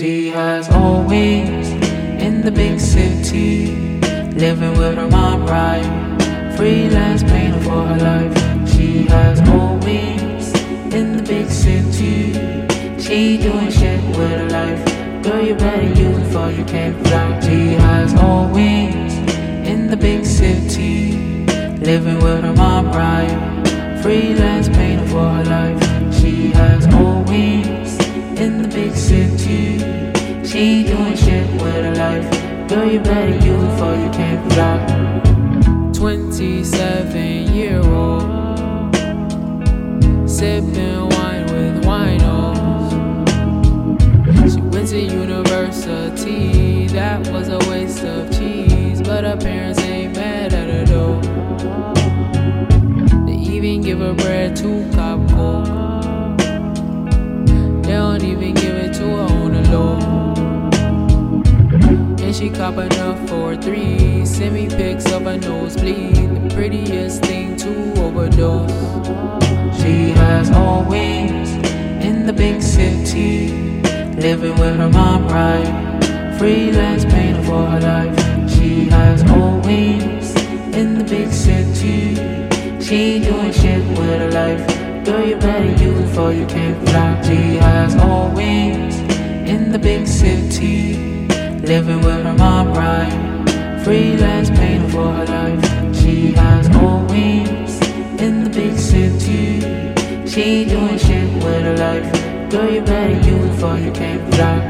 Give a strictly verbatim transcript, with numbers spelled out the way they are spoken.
She has always in the big city, living with her mom right, freelance painter for her life. She has always in the big city, she doing shit with her life. Girl, you better use it for you can't fly. She has always in the big city, living with her mom right, freelance painter for her life. She has always in the big city, she doing shit with her life. Girl, you better use it for you can't fly. Twenty-seven year old sipping wine with winos. She went to university, that was a waste of cheese, but her parents ain't mad at her though. They even give her bread to cop coke. They don't even give it to her on the low. And she cop enough for three. Send me pics of her nosebleed, the prettiest thing to overdose. She has always in the big city, living with her mom right, freelance painter for her life. She has always in the big city, she doing shit with her life. Girl, you better use it for you can't fly. She has always in the big city, living with her mom right, freelance painter for her life. She has always in the big city, she doing shit with her life. Girl, you better use it for you can't fly.